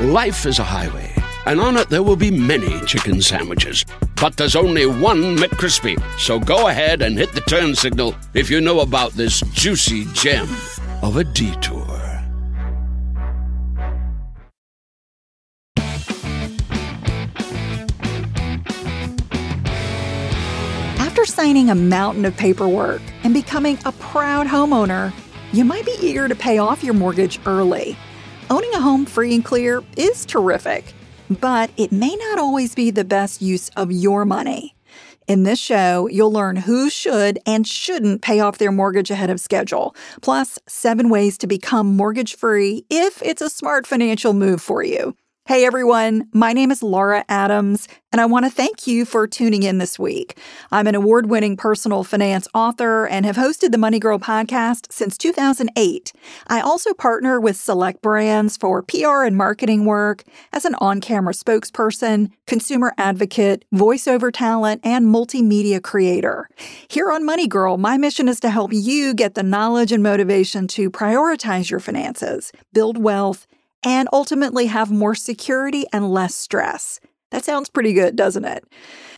Life is a highway, and on it there will be many chicken sandwiches. But there's only one McCrispy, so go ahead and hit the turn signal if you know about this juicy gem of a detour. After signing a mountain of paperwork and becoming a proud homeowner, you might be eager to pay off your mortgage early. Owning a home free and clear is terrific, but it may not always be the best use of your money. In this show, you'll learn who should and shouldn't pay off their mortgage ahead of schedule, plus 7 ways to become mortgage-free if it's a smart financial move for you. Hey everyone, my name is Laura Adams, and I want to thank you for tuning in this week. I'm an award-winning personal finance author and have hosted the Money Girl podcast since 2008. I also partner with select brands for PR and marketing work as an on-camera spokesperson, consumer advocate, voiceover talent, and multimedia creator. Here on Money Girl, my mission is to help you get the knowledge and motivation to prioritize your finances, build wealth, and ultimately have more security and less stress. That sounds pretty good, doesn't it?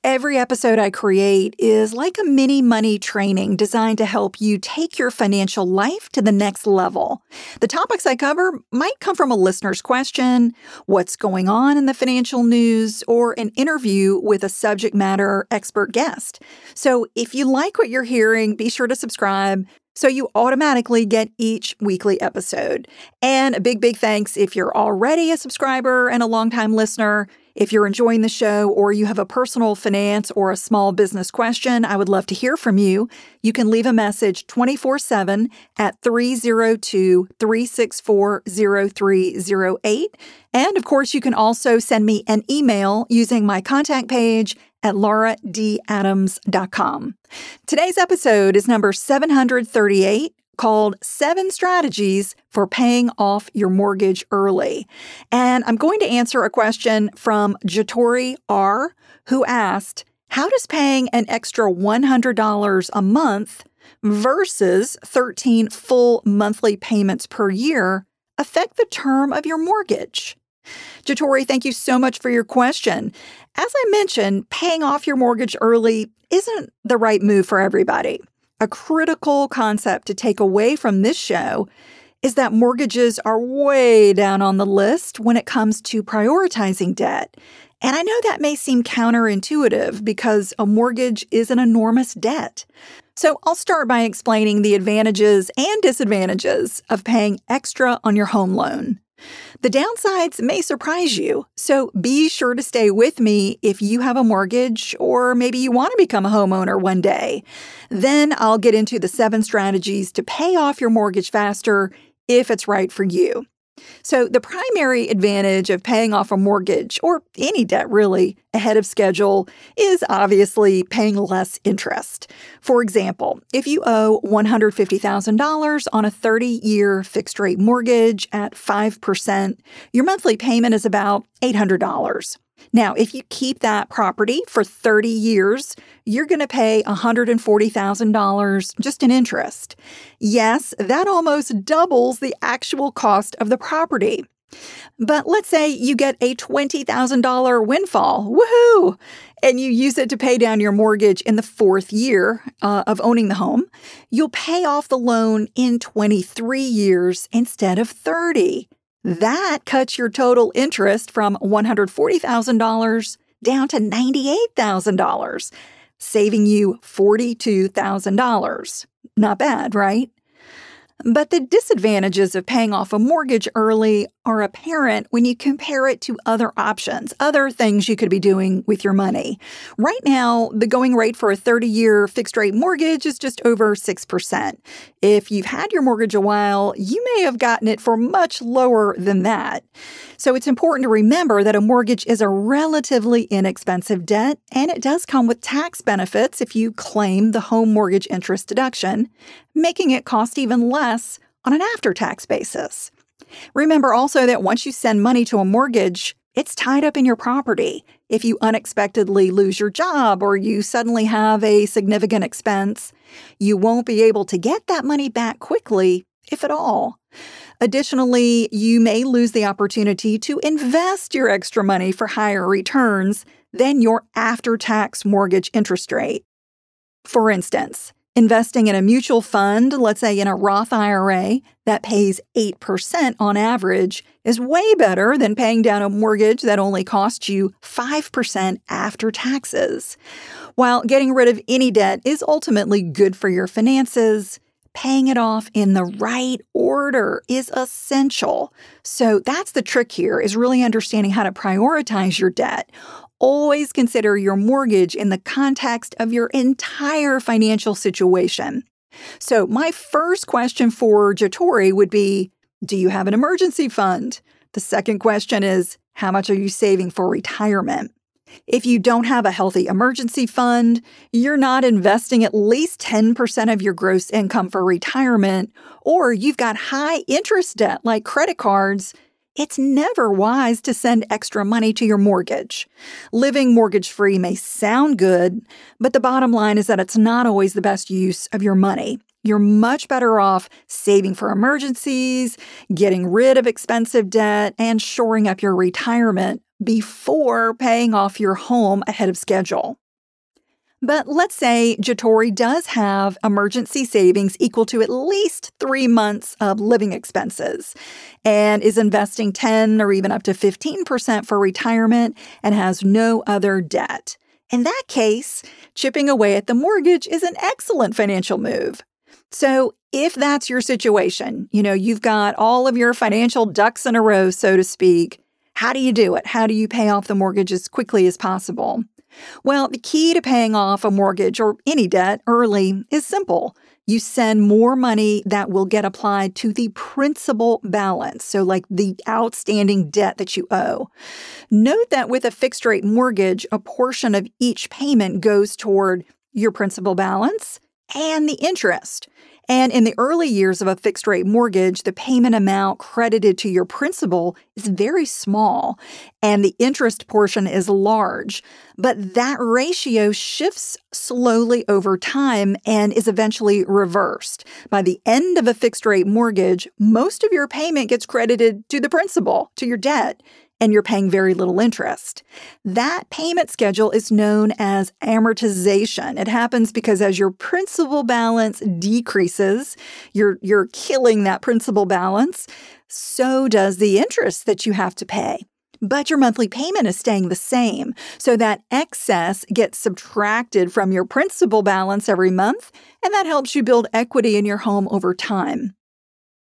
Every episode I create is like a mini money training designed to help you take your financial life to the next level. The topics I cover might come from a listener's question, what's going on in the financial news, or an interview with a subject matter expert guest. So if you like what you're hearing, be sure to subscribe, so you automatically get each weekly episode. And a big thanks if you're already a subscriber and a longtime listener. If you're enjoying the show or you have a personal finance or a small business question, I would love to hear from you. You can leave a message 24/7 at 302-364-0308. And of course, you can also send me an email using my contact page at LauraDAdams.com. Today's episode is number 738, called 7 Strategies for Paying Off Your Mortgage Early. And I'm going to answer a question from Jatori R., who asked, how does paying an extra $100 a month versus 13 full monthly payments per year affect the term of your mortgage? Jatori, thank you so much for your question. As I mentioned, paying off your mortgage early isn't the right move for everybody. A critical concept to take away from this show is that mortgages are way down on the list when it comes to prioritizing debt. And I know that may seem counterintuitive because a mortgage is an enormous debt. So I'll start by explaining the advantages and disadvantages of paying extra on your home loan. The downsides may surprise you, so be sure to stay with me if you have a mortgage or maybe you want to become a homeowner one day. Then I'll get into the 7 strategies to pay off your mortgage faster if it's right for you. So the primary advantage of paying off a mortgage, or any debt really, ahead of schedule is obviously paying less interest. For example, if you owe $150,000 on a 30-year fixed-rate mortgage at 5%, your monthly payment is about $800. Now, if you keep that property for 30 years, you're going to pay $140,000 just in interest. Yes, that almost doubles the actual cost of the property. But let's say you get a $20,000 windfall, woohoo, and you use it to pay down your mortgage in the 4th year of owning the home. You'll pay off the loan in 23 years instead of 30. That cuts your total interest from $140,000 down to $98,000, saving you $42,000. Not bad, right? But the disadvantages of paying off a mortgage early are apparent when you compare it to other options, other things you could be doing with your money. Right now, the going rate for a 30-year fixed-rate mortgage is just over 6%. If you've had your mortgage a while, you may have gotten it for much lower than that. So it's important to remember that a mortgage is a relatively inexpensive debt, and it does come with tax benefits if you claim the home mortgage interest deduction, making it cost even less on an after-tax basis. Remember also that once you send money to a mortgage, it's tied up in your property. If you unexpectedly lose your job or you suddenly have a significant expense, you won't be able to get that money back quickly, if at all. Additionally, you may lose the opportunity to invest your extra money for higher returns than your after-tax mortgage interest rate. For instance, investing in a mutual fund, let's say in a Roth IRA, that pays 8% on average is way better than paying down a mortgage that only costs you 5% after taxes. While getting rid of any debt is ultimately good for your finances, paying it off in the right order is essential. So that's the trick here, is really understanding how to prioritize your debt. Always consider your mortgage in the context of your entire financial situation. So my first question for Jatori would be, do you have an emergency fund? The second question is, how much are you saving for retirement? If you don't have a healthy emergency fund, you're not investing at least 10% of your gross income for retirement, or you've got high interest debt like credit cards, it's never wise to send extra money to your mortgage. Living mortgage-free may sound good, but the bottom line is that it's not always the best use of your money. You're much better off saving for emergencies, getting rid of expensive debt, and shoring up your retirement before paying off your home ahead of schedule. But let's say Jatori does have emergency savings equal to at least 3 months of living expenses and is investing 10 or even up to 15% for retirement and has no other debt. In that case, chipping away at the mortgage is an excellent financial move. So if that's your situation, you've got all of your financial ducks in a row, so to speak, how do you do it? How do you pay off the mortgage as quickly as possible? Well, the key to paying off a mortgage or any debt early is simple. You send more money that will get applied to the principal balance, so like the outstanding debt that you owe. Note that with a fixed-rate mortgage, a portion of each payment goes toward your principal balance and the interest. And in the early years of a fixed-rate mortgage, the payment amount credited to your principal is very small, and the interest portion is large. But that ratio shifts slowly over time and is eventually reversed. By the end of a fixed-rate mortgage, most of your payment gets credited to the principal, to your debt, and you're paying very little interest. That payment schedule is known as amortization. It happens because as your principal balance decreases, you're killing that principal balance, so does the interest that you have to pay. But your monthly payment is staying the same, so that excess gets subtracted from your principal balance every month, and that helps you build equity in your home over time.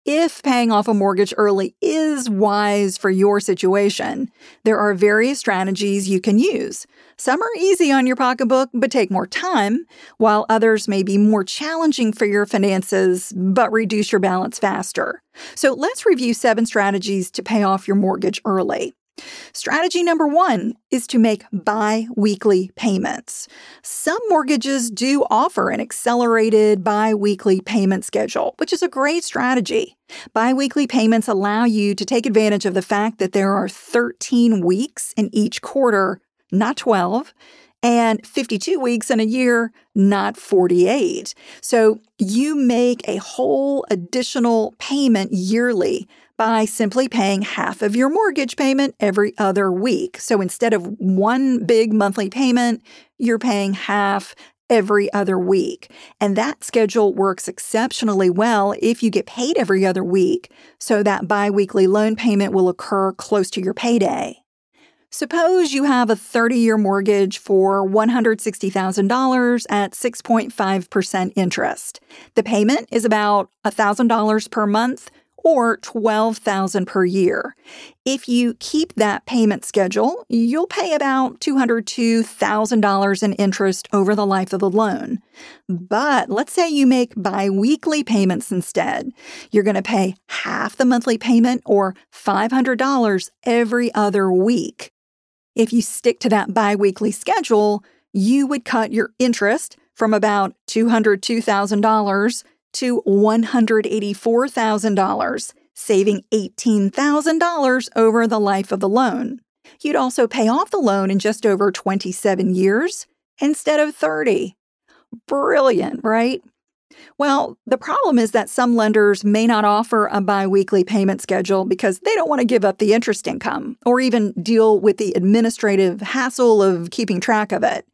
If paying off a mortgage early is wise for your situation, there are various strategies you can use. Some are easy on your pocketbook but take more time, while others may be more challenging for your finances but reduce your balance faster. So let's review 7 strategies to pay off your mortgage early. Strategy number 1 is to make bi-weekly payments. Some mortgages do offer an accelerated bi-weekly payment schedule, which is a great strategy. Bi-weekly payments allow you to take advantage of the fact that there are 13 weeks in each quarter, not 12, and 52 weeks in a year, not 48. So you make a whole additional payment yearly by simply paying half of your mortgage payment every other week. So instead of one big monthly payment, you're paying half every other week. And that schedule works exceptionally well if you get paid every other week, so that biweekly loan payment will occur close to your payday. Suppose you have a 30-year mortgage for $160,000 at 6.5% interest. The payment is about $1,000 per month, or $12,000 per year. If you keep that payment schedule, you'll pay about $202,000 in interest over the life of the loan. But let's say you make biweekly payments instead. You're going to pay half the monthly payment or $500 every other week. If you stick to that biweekly schedule, you would cut your interest from about $202,000 to $184,000, saving $18,000 over the life of the loan. You'd also pay off the loan in just over 27 years instead of 30. Brilliant, right? Well, the problem is that some lenders may not offer a biweekly payment schedule because they don't want to give up the interest income or even deal with the administrative hassle of keeping track of it.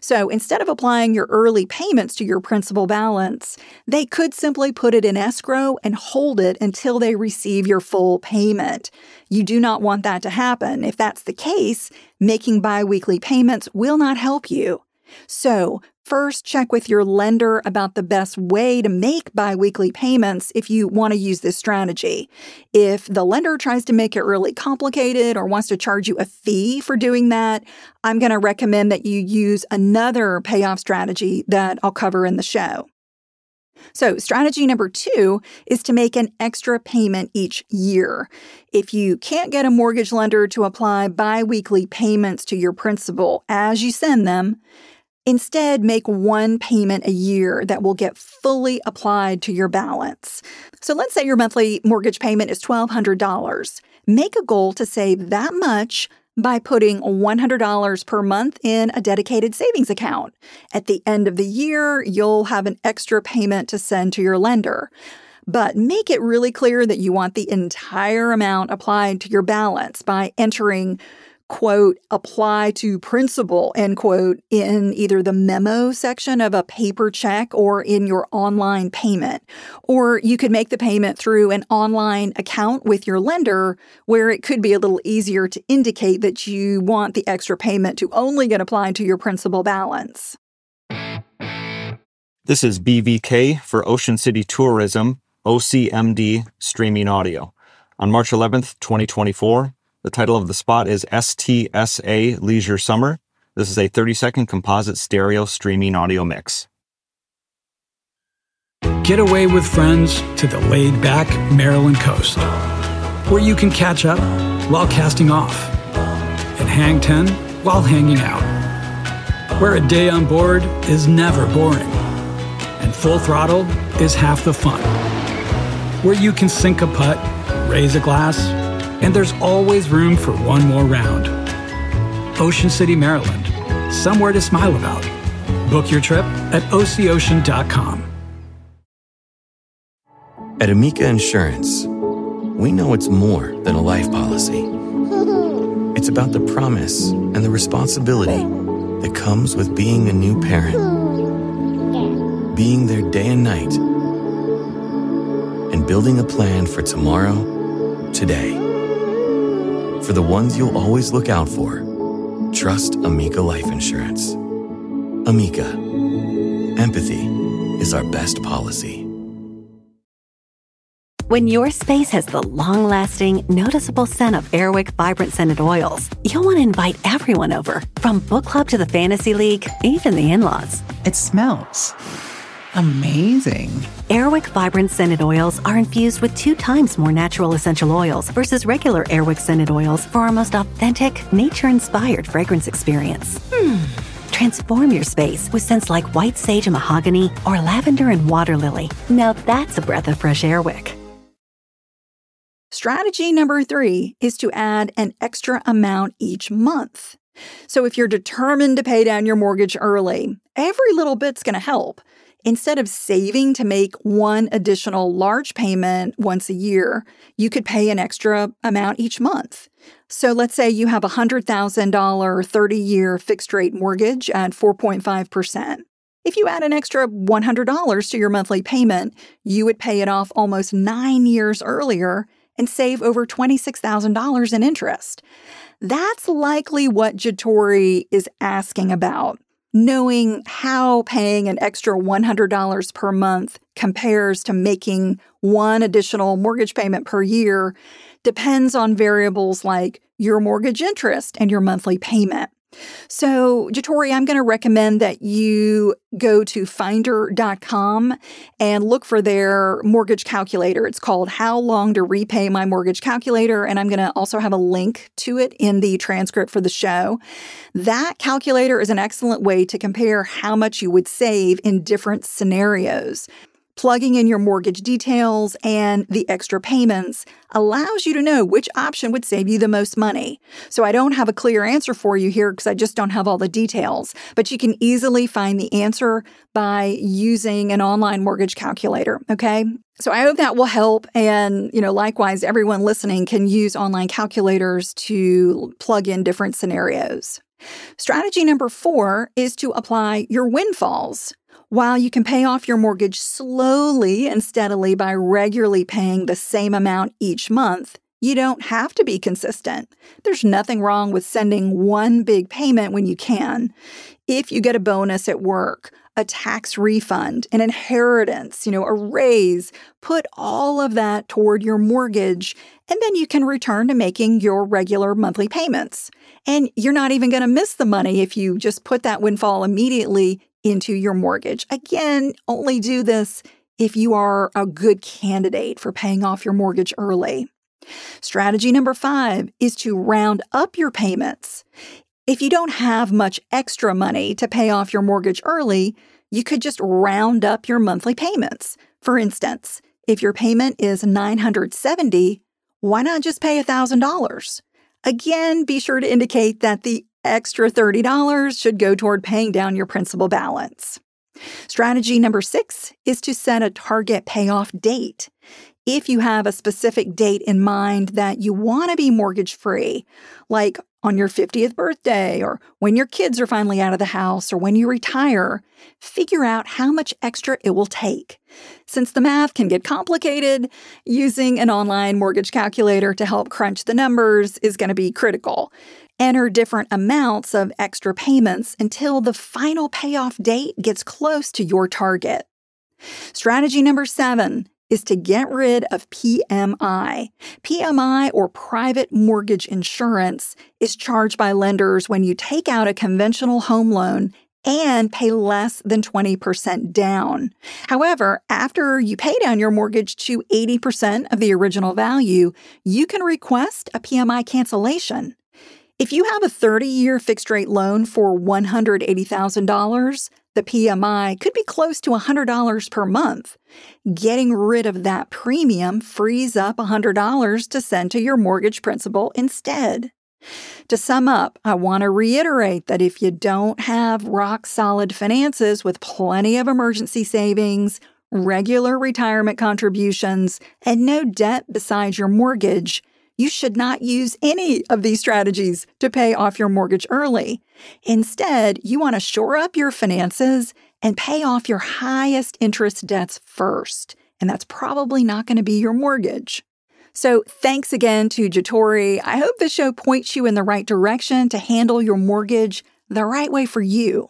So instead of applying your early payments to your principal balance, they could simply put it in escrow and hold it until they receive your full payment. You do not want that to happen. If that's the case, making biweekly payments will not help you. So, first, check with your lender about the best way to make biweekly payments if you want to use this strategy. If the lender tries to make it really complicated or wants to charge you a fee for doing that, I'm going to recommend that you use another payoff strategy that I'll cover in the show. So, strategy number 2 is to make an extra payment each year. If you can't get a mortgage lender to apply biweekly payments to your principal as you send them, instead make one payment a year that will get fully applied to your balance. So, let's say your monthly mortgage payment is $1,200. Make a goal to save that much by putting $100 per month in a dedicated savings account. At the end of the year, you'll have an extra payment to send to your lender. But make it really clear that you want the entire amount applied to your balance by entering, quote, apply to principal, end quote, in either the memo section of a paper check or in your online payment. Or you could make the payment through an online account with your lender, where it could be a little easier to indicate that you want the extra payment to only get applied to your principal balance. This is BVK for Ocean City Tourism, OCMD streaming audio. On March 11th, 2024, the title of the spot is STSA Leisure Summer. This is a 30-second composite stereo streaming audio mix. Get away with friends to the laid-back Maryland coast, where you can catch up while casting off and hang 10 while hanging out, where a day on board is never boring and full throttle is half the fun, where you can sink a putt, raise a glass, and there's always room for one more round. Ocean City, Maryland, somewhere to smile about. Book your trip at OCOcean.com. At Amica Insurance, we know it's more than a life policy. It's about the promise and the responsibility that comes with being a new parent, being there day and night, and building a plan for tomorrow, today. For the ones you'll always look out for, trust Amica Life Insurance. Amica, empathy is our best policy. When your space has the long-lasting, noticeable scent of Airwick Vibrant Scented Oils, you'll want to invite everyone over, from book club to the fantasy league, even the in-laws. It smells amazing. Airwick Vibrant Scented Oils are infused with 2 times more natural essential oils versus regular Airwick Scented Oils for our most authentic, nature-inspired fragrance experience. Transform your space with scents like white sage and mahogany or lavender and water lily. Now that's a breath of fresh Airwick. Strategy number 3 is to add an extra amount each month. So if you're determined to pay down your mortgage early, every little bit's going to help. Instead of saving to make one additional large payment once a year, you could pay an extra amount each month. So let's say you have a $100,000 30-year fixed-rate mortgage at 4.5%. If you add an extra $100 to your monthly payment, you would pay it off almost 9 years earlier and save over $26,000 in interest. That's likely what Jatori is asking about. knowing how paying an extra $100 per month compares to making one additional mortgage payment per year depends on variables like your mortgage interest and your monthly payment. So, Jatori, I'm going to recommend that you go to finder.com and look for their mortgage calculator. It's called How Long to Repay My Mortgage Calculator, and I'm going to also have a link to it in the transcript for the show. That calculator is an excellent way to compare how much you would save in different scenarios. Plugging in your mortgage details and the extra payments allows you to know which option would save you the most money. So I don't have a clear answer for you here because I just don't have all the details, but you can easily find the answer by using an online mortgage calculator, okay? So I hope that will help. And, likewise, everyone listening can use online calculators to plug in different scenarios. Strategy number 4 is to apply your windfalls. While you can pay off your mortgage slowly and steadily by regularly paying the same amount each month, you don't have to be consistent. There's nothing wrong with sending one big payment when you can. If you get a bonus at work, a tax refund, an inheritance, a raise, put all of that toward your mortgage, and then you can return to making your regular monthly payments. And you're not even going to miss the money if you just put that windfall immediately into your mortgage. Again, only do this if you are a good candidate for paying off your mortgage early. Strategy number 5 is to round up your payments. If you don't have much extra money to pay off your mortgage early, you could just round up your monthly payments. For instance, if your payment is $970, why not just pay $1,000? Again, be sure to indicate that the extra $30 should go toward paying down your principal balance. Strategy number 6 is to set a target payoff date. If you have a specific date in mind that you want to be mortgage-free, like on your 50th birthday or when your kids are finally out of the house or when you retire, figure out how much extra it will take. Since the math can get complicated, using an online mortgage calculator to help crunch the numbers is going to be critical. Enter different amounts of extra payments until the final payoff date gets close to your target. Strategy number 7 is to get rid of PMI. PMI, or private mortgage insurance, is charged by lenders when you take out a conventional home loan and pay less than 20% down. However, after you pay down your mortgage to 80% of the original value, you can request a PMI cancellation. If you have a 30-year fixed-rate loan for $180,000, the PMI could be close to $100 per month. Getting rid of that premium frees up $100 to send to your mortgage principal instead. To sum up, I want to reiterate that if you don't have rock-solid finances with plenty of emergency savings, regular retirement contributions, and no debt besides your mortgage, you should not use any of these strategies to pay off your mortgage early. Instead, you want to shore up your finances and pay off your highest interest debts first. And that's probably not going to be your mortgage. So thanks again to Jatori. I hope this show points you in the right direction to handle your mortgage the right way for you.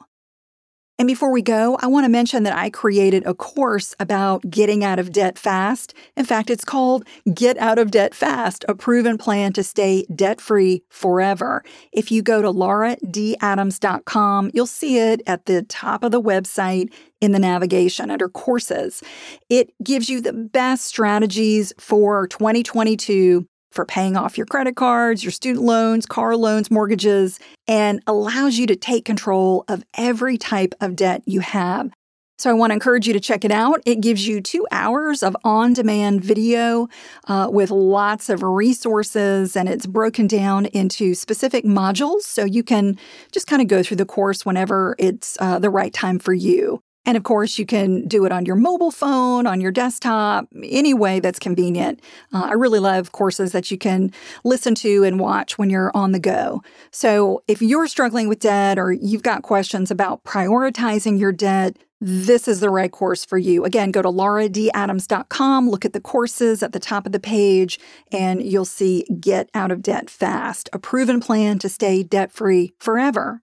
And before we go, I want to mention that I created a course about getting out of debt fast. In fact, it's called Get Out of Debt Fast, a proven plan to stay debt-free forever. If you go to LauraDAdams.com, you'll see it at the top of the website in the navigation under courses. It gives you the best strategies for 2022 for paying off your credit cards, your student loans, car loans, mortgages, and allows you to take control of every type of debt you have. So I want to encourage you to check it out. It gives you 2 hours of on-demand video with lots of resources, and it's broken down into specific modules, so you can just kind of go through the course whenever it's the right time for you. And of course, you can do it on your mobile phone, on your desktop, any way that's convenient. I really love courses that you can listen to and watch when you're on the go. So if you're struggling with debt or you've got questions about prioritizing your debt, this is the right course for you. Again, go to LauraDAdams.com, look at the courses at the top of the page, and you'll see Get Out of Debt Fast, a proven plan to stay debt-free forever.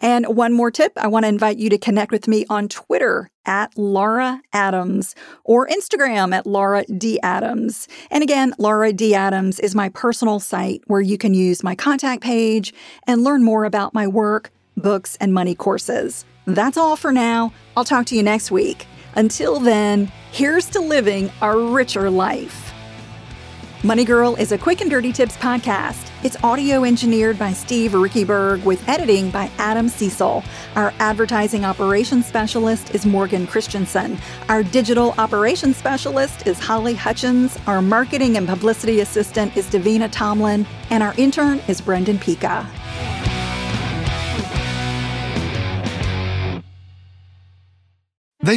And one more tip, I want to invite you to connect with me on Twitter at Laura Adams or Instagram at LauraDAdams. And again, Laura D. Adams is my personal site where you can use my contact page and learn more about my work, books, and money courses. That's all for now. I'll talk to you next week. Until then, here's to living a richer life. Money Girl is a Quick and Dirty Tips podcast. It's audio engineered by Steve Rickyberg with editing by Adam Cecil. Our advertising operations specialist is Morgan Christensen. Our digital operations specialist is Holly Hutchins. Our marketing and publicity assistant is Davina Tomlin. And our intern is Brendan Pica. They